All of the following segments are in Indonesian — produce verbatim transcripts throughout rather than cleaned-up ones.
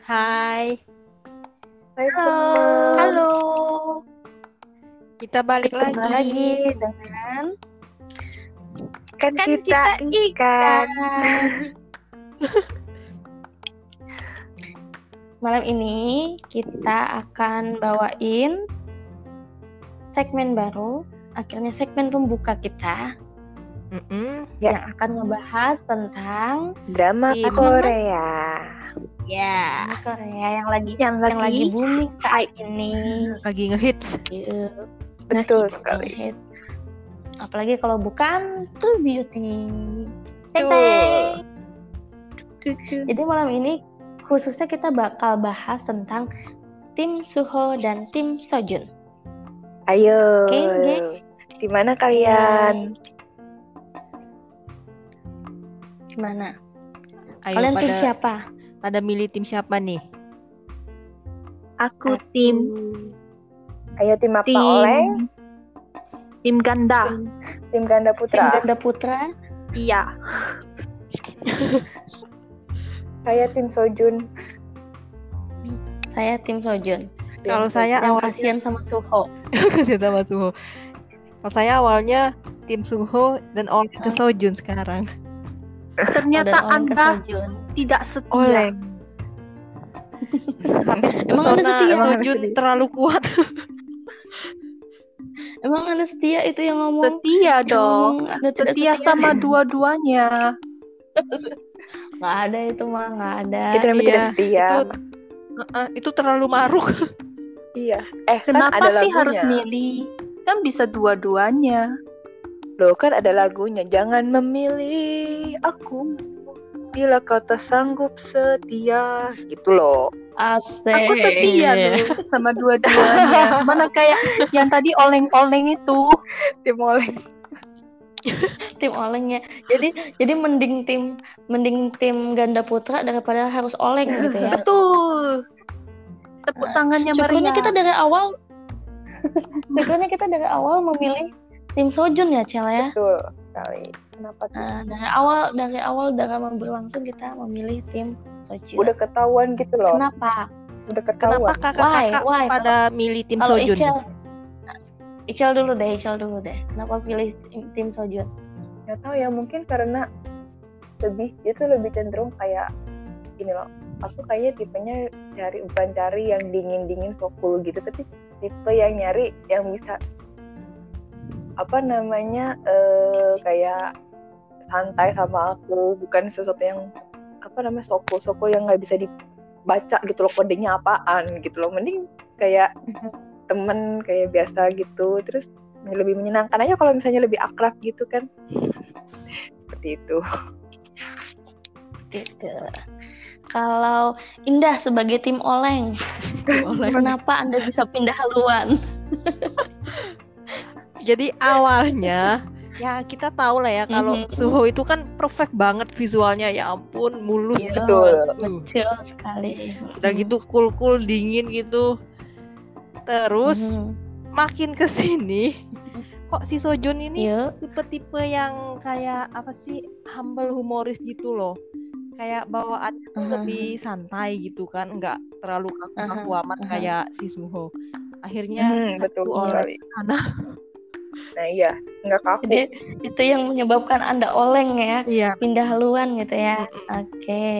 Hai. Halo. Halo. Kita balik kita lagi. lagi dengan kan, kan kita, kita ikan. ikan. Malam ini kita akan bawain segmen baru, akhirnya segmen pembuka kita. Mm-mm. Yang ya. akan ngebahas tentang drama Korea. Ya. Yeah. Korea yang lagi yang, yang lagi booming saat ini. Lagi ngehits. Yeah. Betul nge-hits, sekali. Nge-hits. Apalagi kalau bukan True Beauty. Teng-teng. Jadi malam ini khususnya kita bakal bahas tentang tim Suho dan tim Sojun. Ayo. Oke, okay, di mana kalian? Yeah. Gimana? Ayo, kalian pada, tim siapa? Pada milih tim siapa nih? Aku tim. Ayo tim apa tim... Oleng? Tim ganda. Tim, tim ganda putra. Tim ganda putra? Iya. Saya tim Sojun. Saya tim Sojun. Kalau saya yang awalnya kasihan sama Suho. Kasihan sama Suho. Kalau saya awalnya tim Suho dan Oleng ke Sojun sekarang. Ternyata oh, Anda tidak setia. Oleng. Emang Anda setia? Sojun terlalu kuat. Emang Anda setia itu yang ngomong? Setia dong. Setia, setia sama dua-duanya. Gak ada itu mah, gak ada. Itu namanya iya, tidak setia. Itu, uh, itu terlalu maruk. Iya. Eh, kenapa kan sih lagunya harus milih? Kan bisa dua-duanya. Loh, kan ada lagunya, jangan memilih aku bila kau tak sanggup setia, gitu loh. Asik. Aku setia tuh sama dua-duanya. Mana kayak yang tadi oleng-oleng itu, tim oleng. Tim olengnya. Jadi jadi mending tim mending tim ganda putra daripada harus oleng gitu ya. Betul. Tepuk tangannya Maria. Syukurnya kita dari awal Syukurnya kita dari awal memilih tim Sojun ya, Cel ya? Betul sekali. Kenapa tuh? Nah, dari awal, dari awal, dari awal berlangsung kita memilih tim Sojun. Udah ketahuan gitu loh. Kenapa? Udah ketahuan. Kenapa kakak-kakak why? Why? pada Kenapa? milih tim Kalo Sojun? Ixchel, Ixchel dulu deh, Ixchel dulu deh. Kenapa pilih tim Sojun? Gak tau ya, mungkin karena lebih, dia tuh lebih cenderung kayak gini loh. Aku kayaknya tipenya cari, bukan cari yang dingin-dingin so cool gitu, tapi tipe yang nyari yang bisa apa namanya uh, kayak santai sama aku, bukan sesuatu yang apa namanya soko-soko yang nggak bisa dibaca gitu loh kodenya apaan gitu loh. Mending kayak temen kayak biasa gitu, terus lebih menyenangkan aja kalau misalnya lebih akrab gitu kan. Seperti itu gitu. Kalau Indah sebagai tim oleng, kenapa Anda bisa pindah haluan? Jadi awalnya ya kita tahu lah ya kalau mm-hmm. Suho itu kan perfect banget visualnya, ya ampun mulus yeah, gitu. Betul sekali. Udah gitu cool-cool dingin gitu. Terus mm-hmm. makin kesini kok si Sojun ini yeah. tipe-tipe yang kayak apa sih, humble humoris gitu loh. Kayak bawaan uh-huh. lebih santai gitu kan, enggak terlalu kaku-kaku uh-huh. amat uh-huh. kayak si Suho. Akhirnya hmm, betul sekali. Nah iya, nggak kaku. Jadi itu yang menyebabkan Anda oleng ya, iya. pindah haluan gitu ya. Mm-hmm. Oke, okay.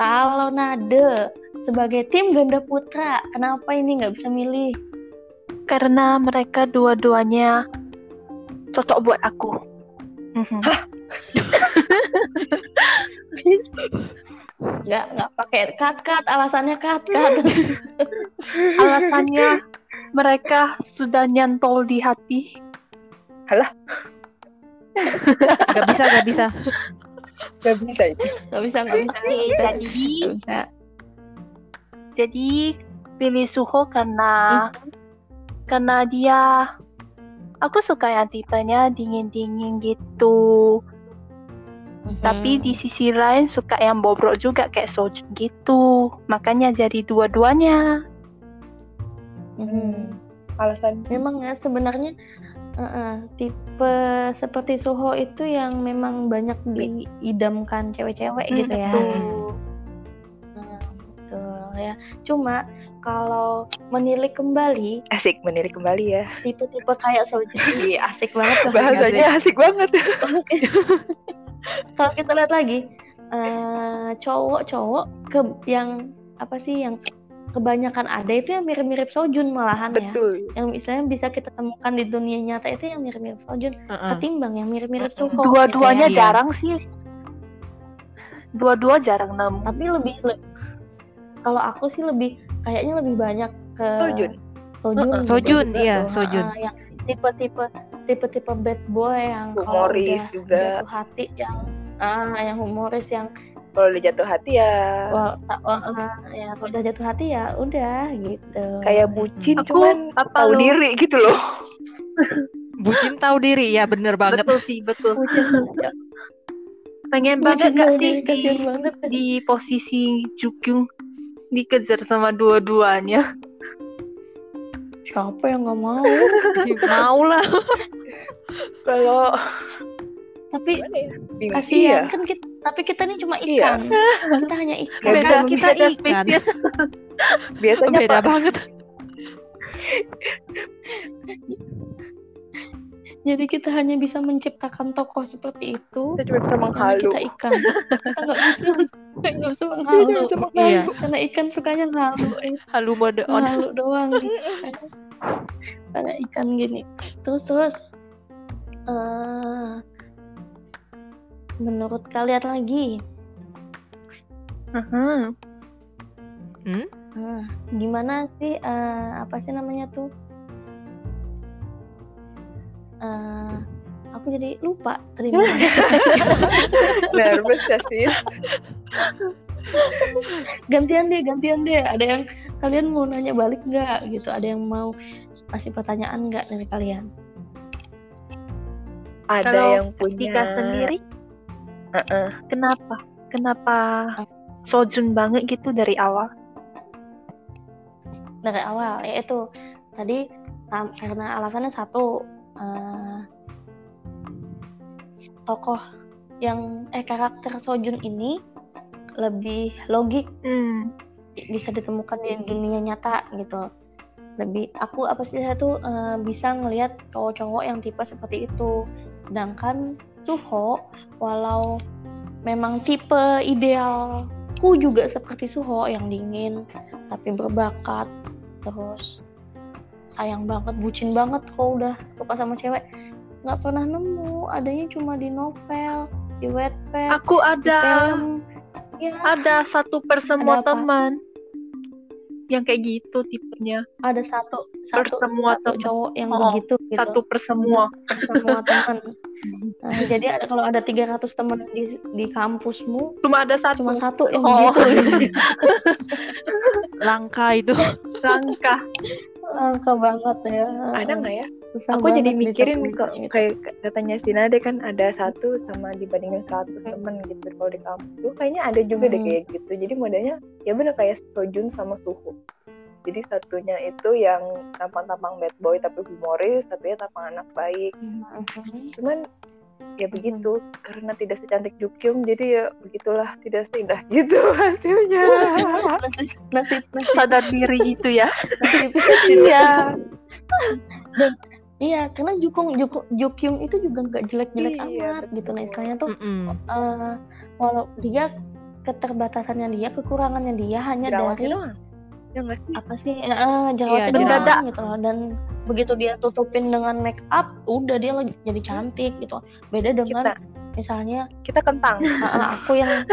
Kalau Nade sebagai tim ganda putra, kenapa ini nggak bisa milih? Karena mereka dua-duanya cocok buat aku. Mm-hmm. Hah? nggak nggak pakai cut-cut, alasannya cut-cut. Alasannya mereka sudah nyantol di hati. Alah. Gak bisa, gak bisa. Gak bisa itu. Gak bisa, gak bisa. Jadi, gak bisa. Jadi pilih Suho karena hmm. karena dia, aku suka yang tipenya dingin-dingin gitu. Hmm. Tapi di sisi lain suka yang bobrok juga kayak Sojun gitu. Makanya jadi dua-duanya. Hmm. Alasan memang ya sebenarnya Uh-uh, tipe seperti Suho itu yang memang banyak diidamkan cewek-cewek hmm, gitu ya. Betul. Hmm, betul. ya. Cuma kalau menilik kembali, asik menilik kembali ya. Tipe-tipe kayak Sojun, asik banget bahasanya, asik banget. Kalau kita lihat lagi uh, cowok-cowok ke- yang apa sih yang kebanyakan ada itu yang mirip-mirip Sojun malahan. Betul. Ya. Yang misalnya bisa kita temukan di dunia nyata itu yang mirip-mirip Sojun, uh-uh. ketimbang yang mirip-mirip Suho. Dua-duanya gitu ya, jarang ya. Sih. Dua-dua jarang nemu. Tapi lebih, lebih kalau aku sih lebih kayaknya lebih banyak ke Sojun. Sojun. Uh-uh. Sojun gitu, iya, tuh. Sojun. Uh, yang tipe-tipe tipe-tipe bad boy yang humoris udah, juga. Jatuh hati yang ah, uh, yang humoris yang kalau udah jatuh hati ya, well, well, uh, ya kalau udah jatuh hati ya udah gitu. Kayak bucin aku, cuman tahu diri gitu loh. Bucin tahu diri ya, bener banget. Betul sih, betul. Bucin, ya. Pengen banget gak sih di, banget. di posisi Jukyung dikejar sama dua-duanya. Siapa yang nggak mau? Mau lah. Kalau tapi kasihan ya? Kan kita, tapi kita ini cuma ikan. Iya. Kita hanya ikan. Beda kita ikan. Biasanya beda pak. Banget. Jadi kita hanya bisa menciptakan tokoh seperti itu. Kita cuma bisa menghalu. Kita ikan. Kita nggak bisa, nggak bisa menghalu. Bisa menghalu. Iya. Karena ikan sukanya halu. Eh. Halu mode on. Halu doang. Gitu. Karena ikan gini. Terus terus. Uh... Menurut kalian lagi, uh-huh. hmm? uh, gimana sih uh, apa sih namanya tuh? Uh, aku jadi lupa terima. Nervous sih. Gantian deh, gantian deh. Ada yang kalian mau nanya balik nggak? Gitu. Ada yang mau kasih pertanyaan nggak dari kalian? Ada Kalau yang punya. Tika sendiri. Uh-uh. Kenapa? Kenapa Sojun banget gitu dari awal? Dari awal, ya itu tadi karena alasannya satu uh, tokoh yang eh karakter Sojun ini lebih logik, hmm. bisa ditemukan di dunia nyata gitu. Lebih aku apa sih saya tuh uh, bisa ngelihat cowok-cowok yang tipe seperti itu, sedangkan Suho, walau memang tipe idealku juga seperti Suho yang dingin tapi berbakat, terus sayang banget, bucin banget kalau udah suka sama cewek, nggak pernah nemu, adanya cuma di novel, di wetpad. Aku ada, ya, ada satu persemua teman yang kayak gitu tipenya. Ada satu, satu persemua satu cowok yang oh, begitu. Gitu. Satu persemua, persemua teman. Nah, jadi ada, kalau ada tiga ratus teman di di kampusmu, cuma ada satu, cuma satu yang oh. begitu. Langka itu. Langka. Langka banget ya. Ada nggak ya? Susah. Aku jadi mikirin kok gitu. Kayak katanya Sinade kan ada satu sama dibandingin seratus teman gitu kalau di kampus tuh kayaknya ada juga hmm. deh kayak gitu. Jadi modelnya ya benar kayak Sojun sama Suho. Jadi satunya itu yang tampang-tampang bad boy tapi humoris, satunya tampang anak baik. Hmm. Cuman ya begitu hmm. karena tidak secantik Jukyung jadi ya begitulah, tidak seindah gitu hasilnya. Nasib nasib sadar diri gitu ya. Nasib iya. Dan iya, karena Jukyung Jukyung itu juga nggak jelek-jelek iya, amat betul. Gitu, nah istilahnya tuh, uh, walau dia keterbatasannya dia, kekurangannya dia hanya jerawat dari ya, apa sih, uh, jerawatnya iya, doang gitu loh. Dan begitu dia tutupin dengan make up, udah dia lagi jadi cantik gitu. Beda dengan kita, misalnya kita kentang, uh, aku yang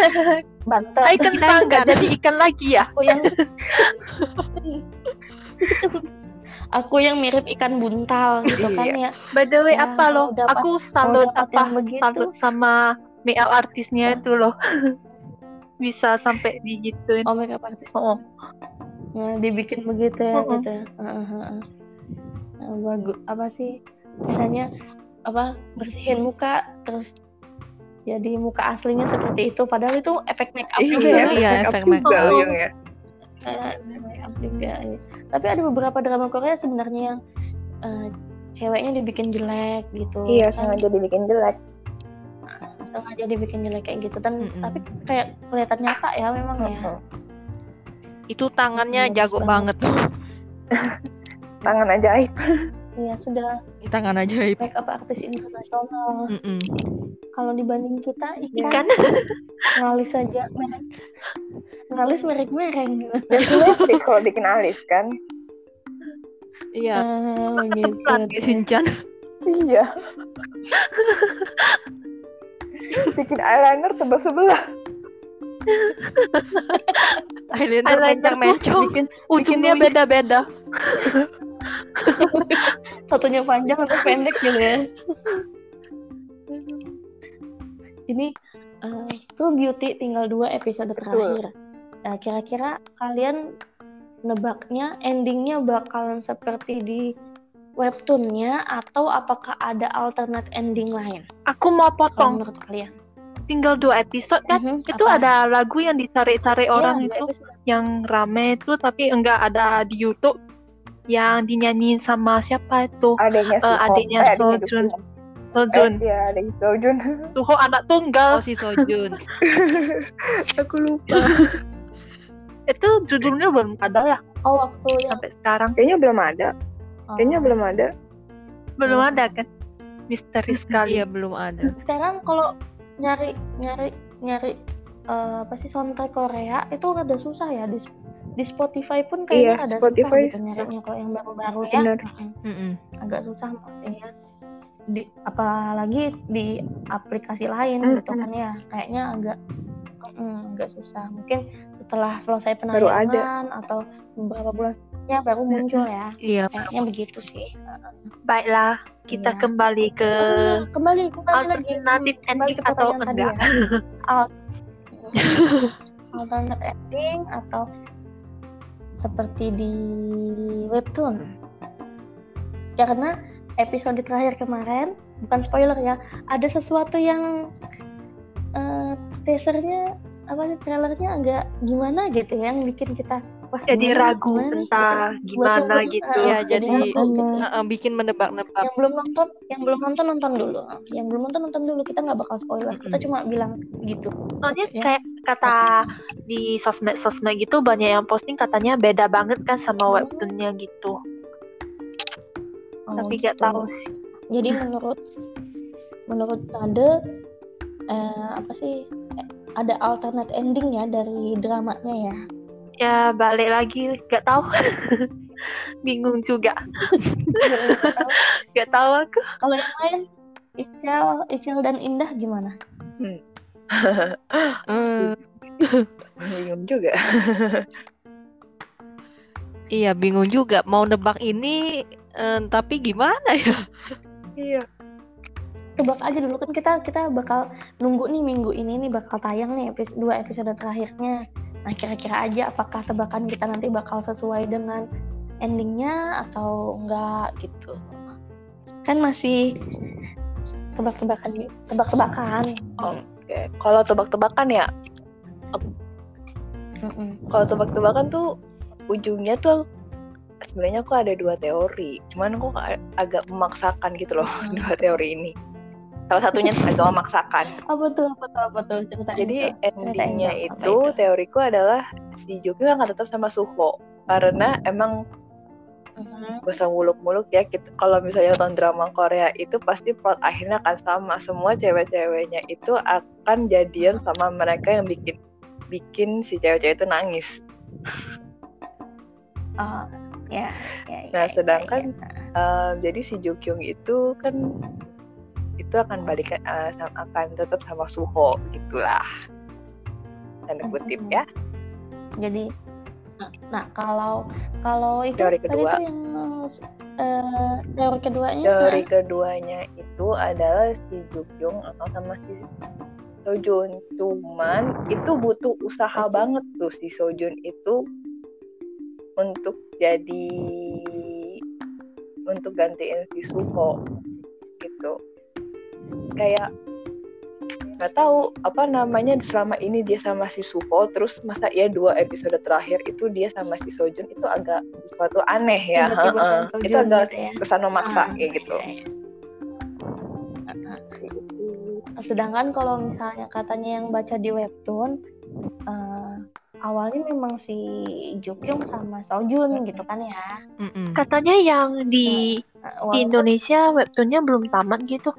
bantal, kita nggak jadi ikan lagi ya, aku yang aku yang mirip ikan buntal gitu kan ya. By the way ya, apa loh? Dapat, aku salut apa? Salut sama makeup artisnya oh. itu loh. Bisa sampai digituin. Oh makeup artis. Oh. Nah, dibikin begitu ya oh. gitu. Heeh, heeh. Bagus. Apa sih? Misalnya apa? Bersihin muka terus jadi muka aslinya seperti itu padahal itu efek makeup juga. Iya, efek makeup ya. Makeup juga ya. Tapi ada beberapa drama Korea sebenarnya yang uh, ceweknya dibikin jelek gitu. Iya, sengaja dibikin jelek. Sengaja dibikin jelek kayak gitu dan mm-hmm. tapi kayak kelihatan nyata ya memang mm-hmm. ya. Itu tangannya ya, jago banget tuh. Tangan ajaib. Iya sudah. Tangan ajaib. Make up artis internasional. Mm-mm. Kalau dibanding kita ikan, ikan. Ngalis saja merek. Ngalis merek-merek. Dan plastik kalau bikin alis kan. Iya. Uh, gitu, di Shinchan. Iya. Bikin eyeliner tebal sebelah. Eyeliner, eyeliner mencong-mencong. Bikin, ujungnya bikin beda-beda. Satunya panjang atau pendek gitu ya. Ini uh, True Beauty tinggal dua episode terakhir. Nah, kira-kira kalian nebaknya endingnya bakalan seperti di webtoonnya atau apakah ada alternate ending lain? Aku mau potong. Menurut kalian? Tinggal dua episode kan, mm-hmm, itu apa? Ada lagu yang dicari-cari orang ya, itu episode yang rame itu, tapi enggak ada di YouTube, yang dinyanyiin sama siapa itu? Adiknya Suho. Uh, adiknya eh, Sojun. Sojun. Eh, ya, adiknya Sojun. Suho anak tunggal. Oh si Sojun. Aku lupa. Itu judulnya belum ada ya? Oh waktu ya. Sampai sekarang. Kayaknya belum ada. Oh. Kayaknya belum ada. Belum oh. ada kan? Misteri sekali ya belum ada. Sekarang kalau nyari nyari nyari uh, apa sih soundtrack Korea itu rada susah ya di, di Spotify pun kayaknya iya, ada Spotify susah gitu nyarinya kalau yang baru-baru ya. Mm-hmm. Agak susah maksudnya. Di apalagi di aplikasi lain mm-hmm. gitu kan ya. Kayaknya agak mm, agak susah. Mungkin setelah selesai penayangan atau beberapa bulan ya baru muncul ya. Iya. Kayaknya begitu sih. Baiklah, kita iya. kembali ke oh, kembali kembali lagi alternative ending atau enggak? Ya. Alt- alternative ending atau seperti di webtoon. Ya karena episode terakhir kemarin, bukan spoiler ya, ada sesuatu yang uh, teasernya apa trailernya agak gimana gitu ya, yang bikin kita wah, jadi gimana, ragu gimana, entah gimana gitu ya, jadi bikin menebak-nebak. Yang belum nonton, yang belum nonton nonton dulu. Yang belum nonton nonton dulu, kita nggak bakal spoiler. Mm-hmm. Kita cuma bilang gitu. Soalnya ya, kayak kata di sosmed-sosmed gitu banyak yang posting katanya beda banget kan sama webtoonnya gitu. Oh, tapi nggak gitu tahu sih. Jadi menurut menurut Nade eh, apa sih ada alternate ending ya dari dramanya ya? Ya balik lagi gak tahu. Bingung juga. Gak tahu aku. Kalau yang lain Ixchel, Ixchel dan Indah gimana? Hmm. Bingung juga. Iya bingung juga mau nebak ini eh, tapi gimana ya? Iya. Tebak aja dulu kan kita kita bakal nunggu nih minggu ini nih bakal tayang nih episode, dua episode terakhirnya. Nah, kira-kira aja apakah tebakan kita nanti bakal sesuai dengan endingnya atau enggak gitu. Kan masih tebak-tebakan, tebak-tebakan. Oke, okay. Kalau tebak-tebakan ya, kalau tebak-tebakan tuh ujungnya tuh sebenarnya aku ada dua teori. Cuman aku agak memaksakan gitu loh hmm. dua teori ini. Salah satunya agak memaksakan. Apa tuh? Apa tuh? Apa tuh? Jadi itu, endingnya itu, itu, itu teoriku adalah si Jukyung akan tetap sama Suho karena emang gak usah muluk-muluk ya. Kalau misalnya nonton drama Korea itu pasti plot akhirnya akan sama. Semua cewek-ceweknya itu akan jadian sama mereka yang bikin bikin si cewek-cewek itu nangis. Oh, ya. ya, ya nah, sedangkan ya, ya. Uh, jadi si Jukyung itu kan itu akan balik uh, akan tetap sama Suho gitulah tanda kutip ya. Jadi nah kalau kalau itu teori kedua tadi yang uh, teori keduanya teori nah. keduanya itu adalah si Jukyung atau sama si Sojun cuman itu butuh usaha Sojun. Banget tuh si Sojun itu untuk jadi untuk gantiin si Suho gitu. Kayak nggak tahu apa namanya selama ini dia sama si Suho terus masa ya dua episode terakhir itu dia sama si Sojun itu agak sesuatu aneh ya itu agak kesan memaksa kayak gitu. Sedangkan kalau misalnya katanya yang baca di webtoon uh, awalnya memang si Jukyung sama Sojun gitu kan ya. Mm-mm. Katanya yang di, nah, di Indonesia webtoonnya belum tamat gitu.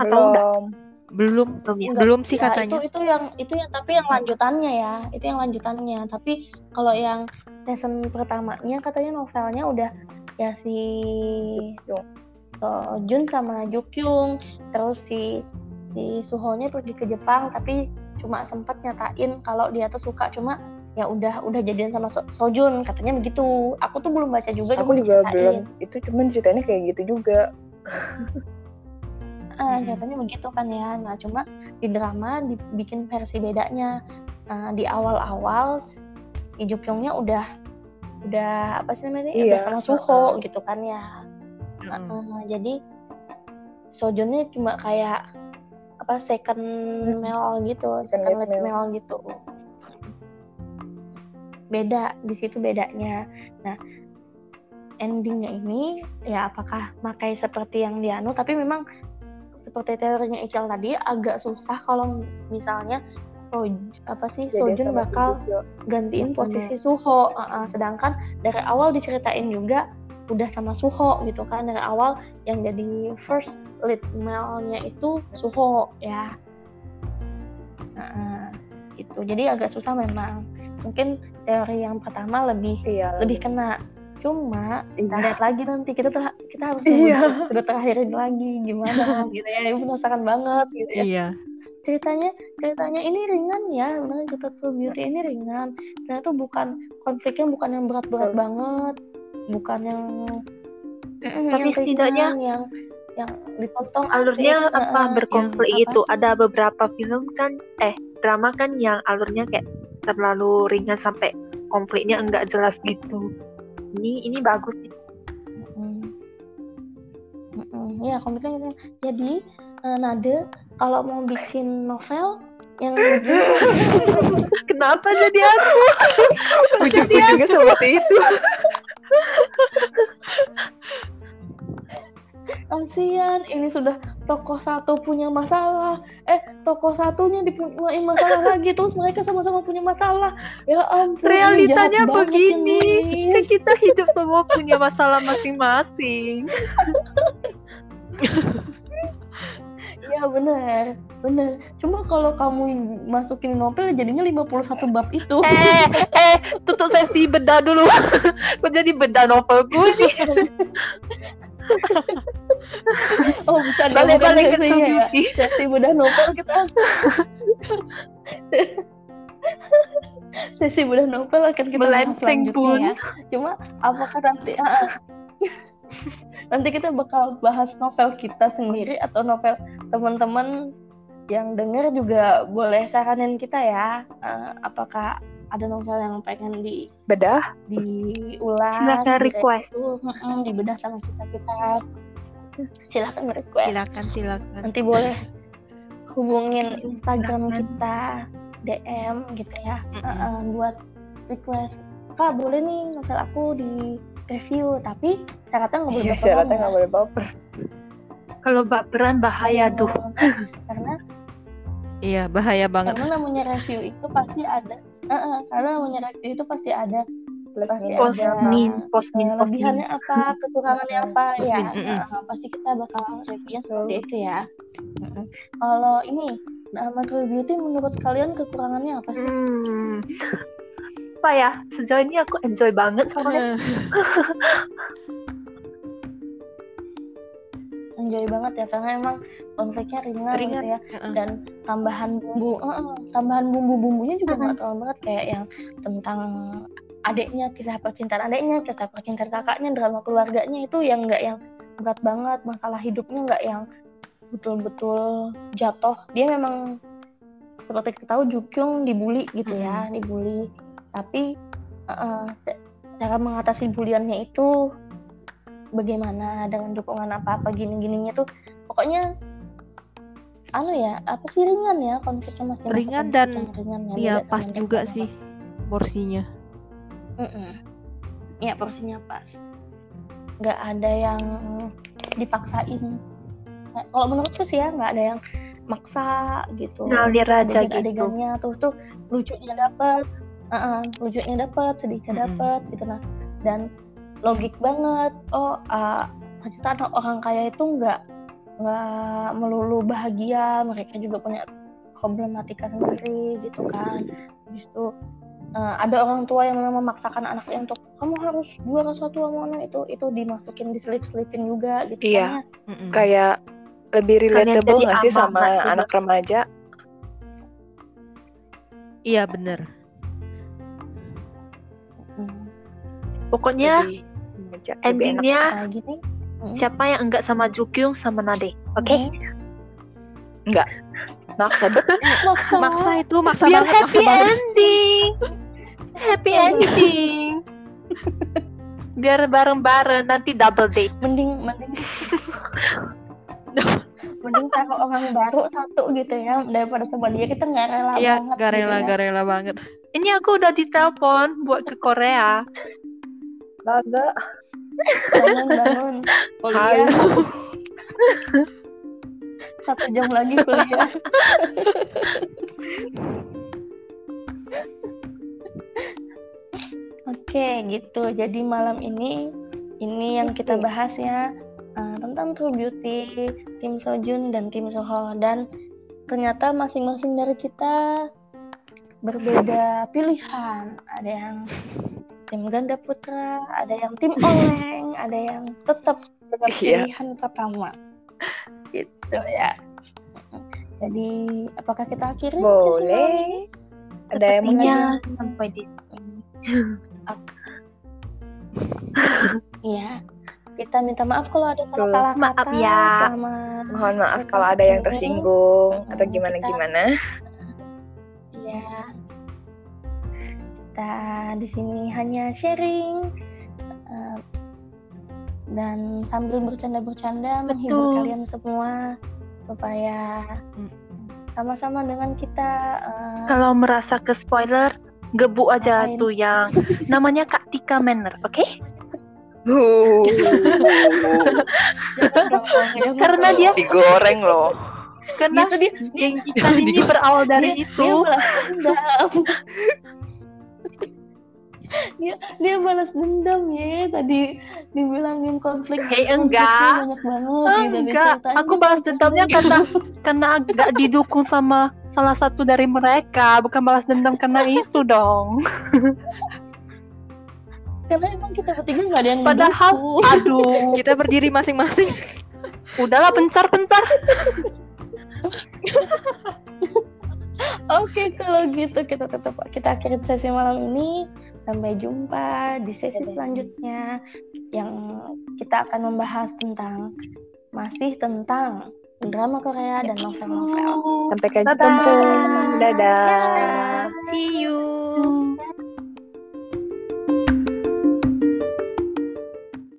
Atau belum. Enggak? Belum belum, enggak, belum sih ya, katanya. Itu itu yang itu yang tapi yang lanjutannya ya. Itu yang lanjutannya. Tapi kalau yang season pertamanya katanya novelnya udah ya si Sojun sama Jukyung, terus si si Suho-nya pergi ke Jepang tapi cuma sempat nyatain kalau dia tuh suka, cuma ya udah udah jadian sama so- Sojun katanya begitu. Aku tuh belum baca juga. Aku juga belum. Itu cuman ceritanya kayak gitu juga. uh, katanya begitu kan ya. Nah cuma di drama dibikin versi bedanya. Uh, di awal-awal si Jukyung-nya udah udah apa sih namanya? Iya, udah sama Suho gitu kan ya. Uh, uh, jadi Sojun-nya cuma kayak apa second male gitu, second lead male. male gitu. Beda di situ bedanya. Nah, endingnya ini ya apakah makai seperti yang dianu, tapi memang seperti teorinya Ixchel tadi agak susah kalau misalnya oh, apa sih Sojun bakal gantiin posisi Suho, uh-uh, sedangkan dari awal diceritain juga udah sama Suho gitu kan. Dari awal yang jadi first lead male-nya itu Suho ya. Nah, itu jadi agak susah memang. Mungkin teori yang pertama lebih iya, lebih iya. kena. Cuma iya. kita lihat lagi nanti kita ter- kita harus iya. sudah terakhirin lagi gimana gitu ya. Ibu penasaran banget gitu ya. Iya. Ceritanya ceritanya ini ringan ya, memang cerita True Beauty ini ringan. Ternyata bukan konfliknya bukan yang berat-berat oh. banget. Bukan yang mm, tapi yang setidaknya yang yang dipotong alurnya asik, apa uh, berkonflik itu apa? Ada beberapa film kan eh drama kan yang alurnya kayak terlalu ringan sampai konfliknya enggak jelas gitu. Ini ini bagus nih. Mm-hmm. Mm-hmm. Ya konfliknya gitu. Jadi uh, Nade kalau mau bikin novel yang kenapa jadi aku ujung-ujungnya seperti itu. Kasian, ini sudah tokoh satu punya masalah, eh tokoh satunya dipunyai masalah lagi, terus mereka sama-sama punya masalah. Ya ampun, realitanya begini. Ini. Kita hidup semua punya masalah masing-masing. Ya benar, benar. Cuma kalau kamu masukin novel jadinya lima puluh satu bab itu. Eh, eh, tutup sesi beda dulu. Kok jadi beda novelku nih? Oh, bukan balik-balik ke True Beauty. Sesi beda novel kita. Sesi beda novel akan kita bahas selanjutnya ya. Cuma apakah nanti uh, nanti kita bakal bahas novel kita sendiri atau novel teman-teman yang dengar juga boleh saranin kita ya. Uh, apakah ada novel yang pengen di bedah, diulas, silakan request tuh, di bedah sama kita kita. Silakan request. Silakan silakan. Nanti boleh hubungin Instagram silakan. Kita, D M gitu ya, uh, uh, buat request. Kak boleh nih novel aku di review, tapi syaratnya nggak boleh baper. Syaratnya nggak boleh baper. Kalau baperan bahaya tuh. Karena iya bahaya banget. Karena namanya review itu pasti ada. Uh-uh, karena namanya review itu pasti ada. Pasti post ada. Min, post min, post kelebihannya min. Apa, kekurangannya apa, post ya. Uh, pasti kita bakal reviewnya seperti itu ya. Uh-uh. Kalau ini, True Beauty menurut kalian kekurangannya apa sih? Hmm. Apa ya? Sejauh ini aku enjoy banget soalnya. Enjoy banget ya karena emang konfliknya ringan, ringan. Gitu ya uh-uh. dan tambahan bumbu uh, tambahan bumbu-bumbunya juga nggak uh-huh. terlalu banget kayak yang tentang adiknya, kisah percintaan adiknya, kisah percintaan kakaknya, drama keluarganya itu yang nggak yang berat banget, masalah hidupnya nggak yang betul-betul jatuh. Dia memang seperti kita tahu Jukyung dibully gitu ya, uh-huh. dibully tapi uh, cara mengatasi buliannya itu bagaimana dengan dukungan apa-apa gini-gininya tuh pokoknya anu ya apa sih ringan ya konfliknya masih ringan dan iya ya, pas juga sih porsinya. Iya porsinya pas, nggak ada yang dipaksain. Nah, kalau menurutku sih ya nggak ada yang maksa gitu. Ngalir aja gitu. Adegannya tuh tuh lucunya dapat, uh-uh, lucunya dapat, sedihnya dapat mm-hmm. gitu lah. Dan logik banget. Oh, uh, ternyata orang kaya itu nggak nggak melulu bahagia, mereka juga punya problematika sendiri gitu kan. Habis itu uh, ada orang tua yang memang memaksakan anaknya untuk kamu harus juara satu sama anak itu, itu dimasukin diselip-selipin juga gitu. Iya. Kayaknya, kayak lebih relatable nggak sih sama gitu anak remaja? Iya bener. Mm. Pokoknya jadi, endingnya gini. Siapa yang enggak sama Jukyung sama Nade, oke? Okay? Enggak, maksa betul. Maksa. maksa itu maksa biar banget. Happy maksa ending, banget. happy ending. Biar bareng-bareng nanti double date. Mending, mending. mending taruh orang baru satu gitu ya daripada sama dia kita nggak rela ya, banget. Iya, nggak rela, nggak gitu ya. rela banget. Ini aku udah ditelepon buat ke Korea. Laga. Bangun-bangun kuliah. Satu jam lagi kuliah. Oke gitu. Jadi malam ini ini yang kita bahas ya, uh, tentang True Beauty, tim Sojun dan tim Suho. Dan ternyata masing-masing dari kita berbeda pilihan. Ada yang tim ganda putra, ada yang tim oleng, ada yang tetap dengan pilihan yeah. pertama. Gitu ya. Jadi, apakah kita akhiri? Boleh. Ada yang mau sampai di sini. Iya. Kita minta maaf kalau ada salah-salah kata. Maaf ya. Selamat. Mohon maaf kalau ada yang tersinggung atau gimana-gimana. Iya. Kita di sini hanya sharing uh, dan sambil bercanda-bercanda menghibur kalian semua supaya sama-sama dengan kita. Uh, Kalau merasa ke spoiler, gebu aja main. Tuh yang namanya Kak Tika Manner, oke? Okay? Karena dia digoreng loh. Karena dia yang kita ini berawal dari dia, itu. Dia dia dia balas dendam ya tadi dibilangin konflik. Hei enggak, banyak banget enggak. Gitu, aku balas dendamnya karena karena agak didukung sama salah satu dari mereka, bukan balas dendam karena itu dong. Karena emang kita bertiga nggak ada yang padahal, didukung. Aduh, kita berdiri masing-masing. Udahlah pencar-pencar. Oke, kalau gitu kita tetap kita akhiri sesi malam ini. Sampai jumpa di sesi selanjutnya yang kita akan membahas tentang masih tentang drama Korea dan novel-novel. Sampai jumpa. Dadah. Dadah.